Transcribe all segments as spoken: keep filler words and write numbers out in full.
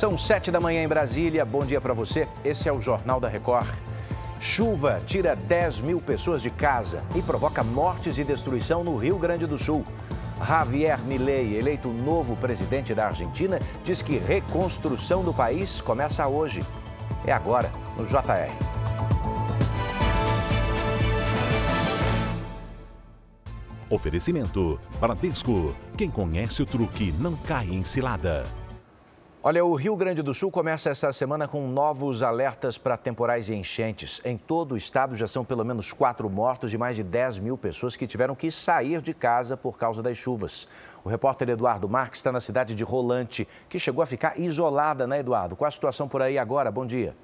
São sete da manhã em Brasília. Bom dia para você. Esse é o Jornal da Record. Chuva tira dez mil pessoas de casa e provoca mortes e destruição no Rio Grande do Sul. Javier Milei, eleito novo presidente da Argentina, diz que reconstrução do país começa hoje. É agora, no J R. Oferecimento Bradesco. Quem conhece o truque não cai em cilada. Olha, o Rio Grande do Sul começa essa semana com novos alertas para temporais e enchentes. Em todo o estado já são pelo menos quatro mortos e mais de dez mil pessoas que tiveram que sair de casa por causa das chuvas. O repórter Eduardo Marques está na cidade de Rolante, que chegou a ficar isolada, né, Eduardo? Qual a situação por aí agora? Bom dia.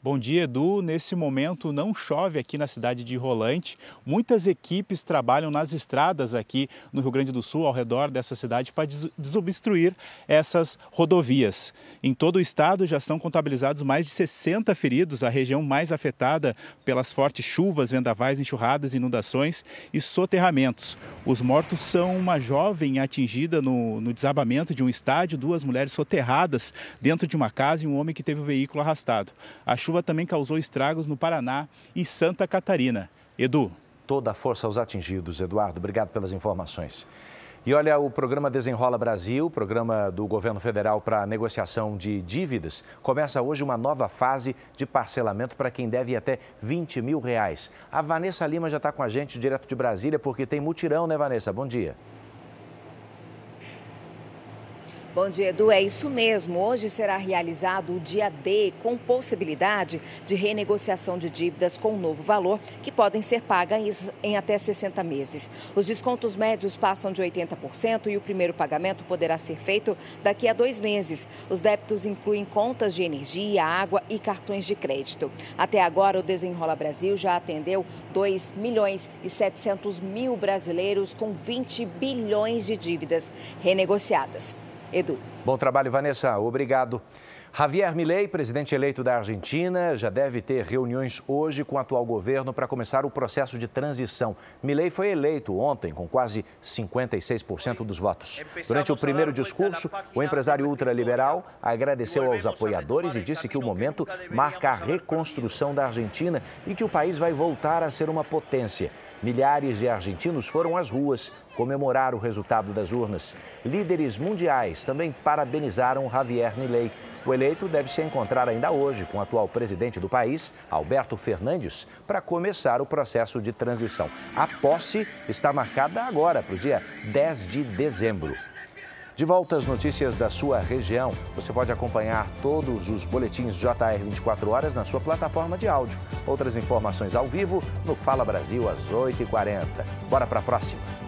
Bom dia, Edu. Nesse momento não chove aqui na cidade de Rolante. Muitas equipes trabalham nas estradas aqui no Rio Grande do Sul, ao redor dessa cidade, para desobstruir essas rodovias. Em todo o estado já são contabilizados mais de sessenta feridos, a região mais afetada pelas fortes chuvas, vendavais, enxurradas, inundações e soterramentos. Os mortos são uma jovem atingida no, no desabamento de um estádio, duas mulheres soterradas dentro de uma casa e um homem que teve o veículo arrastado. A A chuva também causou estragos no Paraná e Santa Catarina. Edu. Toda a força aos atingidos, Eduardo. Obrigado pelas informações. E olha, o programa Desenrola Brasil, programa do governo federal para negociação de dívidas, começa hoje uma nova fase de parcelamento para quem deve até vinte mil reais. A Vanessa Lima já está com a gente direto de Brasília, porque tem mutirão, né, Vanessa? Bom dia. Bom dia, Edu. É isso mesmo. Hoje será realizado o dia D, com possibilidade de renegociação de dívidas com um novo valor, que podem ser pagas em até sessenta meses. Os descontos médios passam de oitenta por cento e o primeiro pagamento poderá ser feito daqui a dois meses. Os débitos incluem contas de energia, água e cartões de crédito. Até agora, o Desenrola Brasil já atendeu dois milhões e setecentos mil brasileiros com vinte bilhões de dívidas renegociadas. Edu. Bom trabalho, Vanessa. Obrigado. Javier Milei, presidente eleito da Argentina, já deve ter reuniões hoje com o atual governo para começar o processo de transição. Milei foi eleito ontem com quase cinquenta e seis por cento dos votos. Durante o primeiro discurso, o empresário ultraliberal agradeceu aos apoiadores e disse que o momento marca a reconstrução da Argentina e que o país vai voltar a ser uma potência. Milhares de argentinos foram às ruas comemorar o resultado das urnas. Líderes mundiais também parabenizaram Javier Milei. O eleito deve se encontrar ainda hoje com o atual presidente do país, Alberto Fernandes, para começar o processo de transição. A posse está marcada agora, para o dia dez de dezembro. De volta às notícias da sua região. Você pode acompanhar todos os boletins J R vinte e quatro horas na sua plataforma de áudio. Outras informações ao vivo no Fala Brasil às oito e quarenta. Bora para a próxima.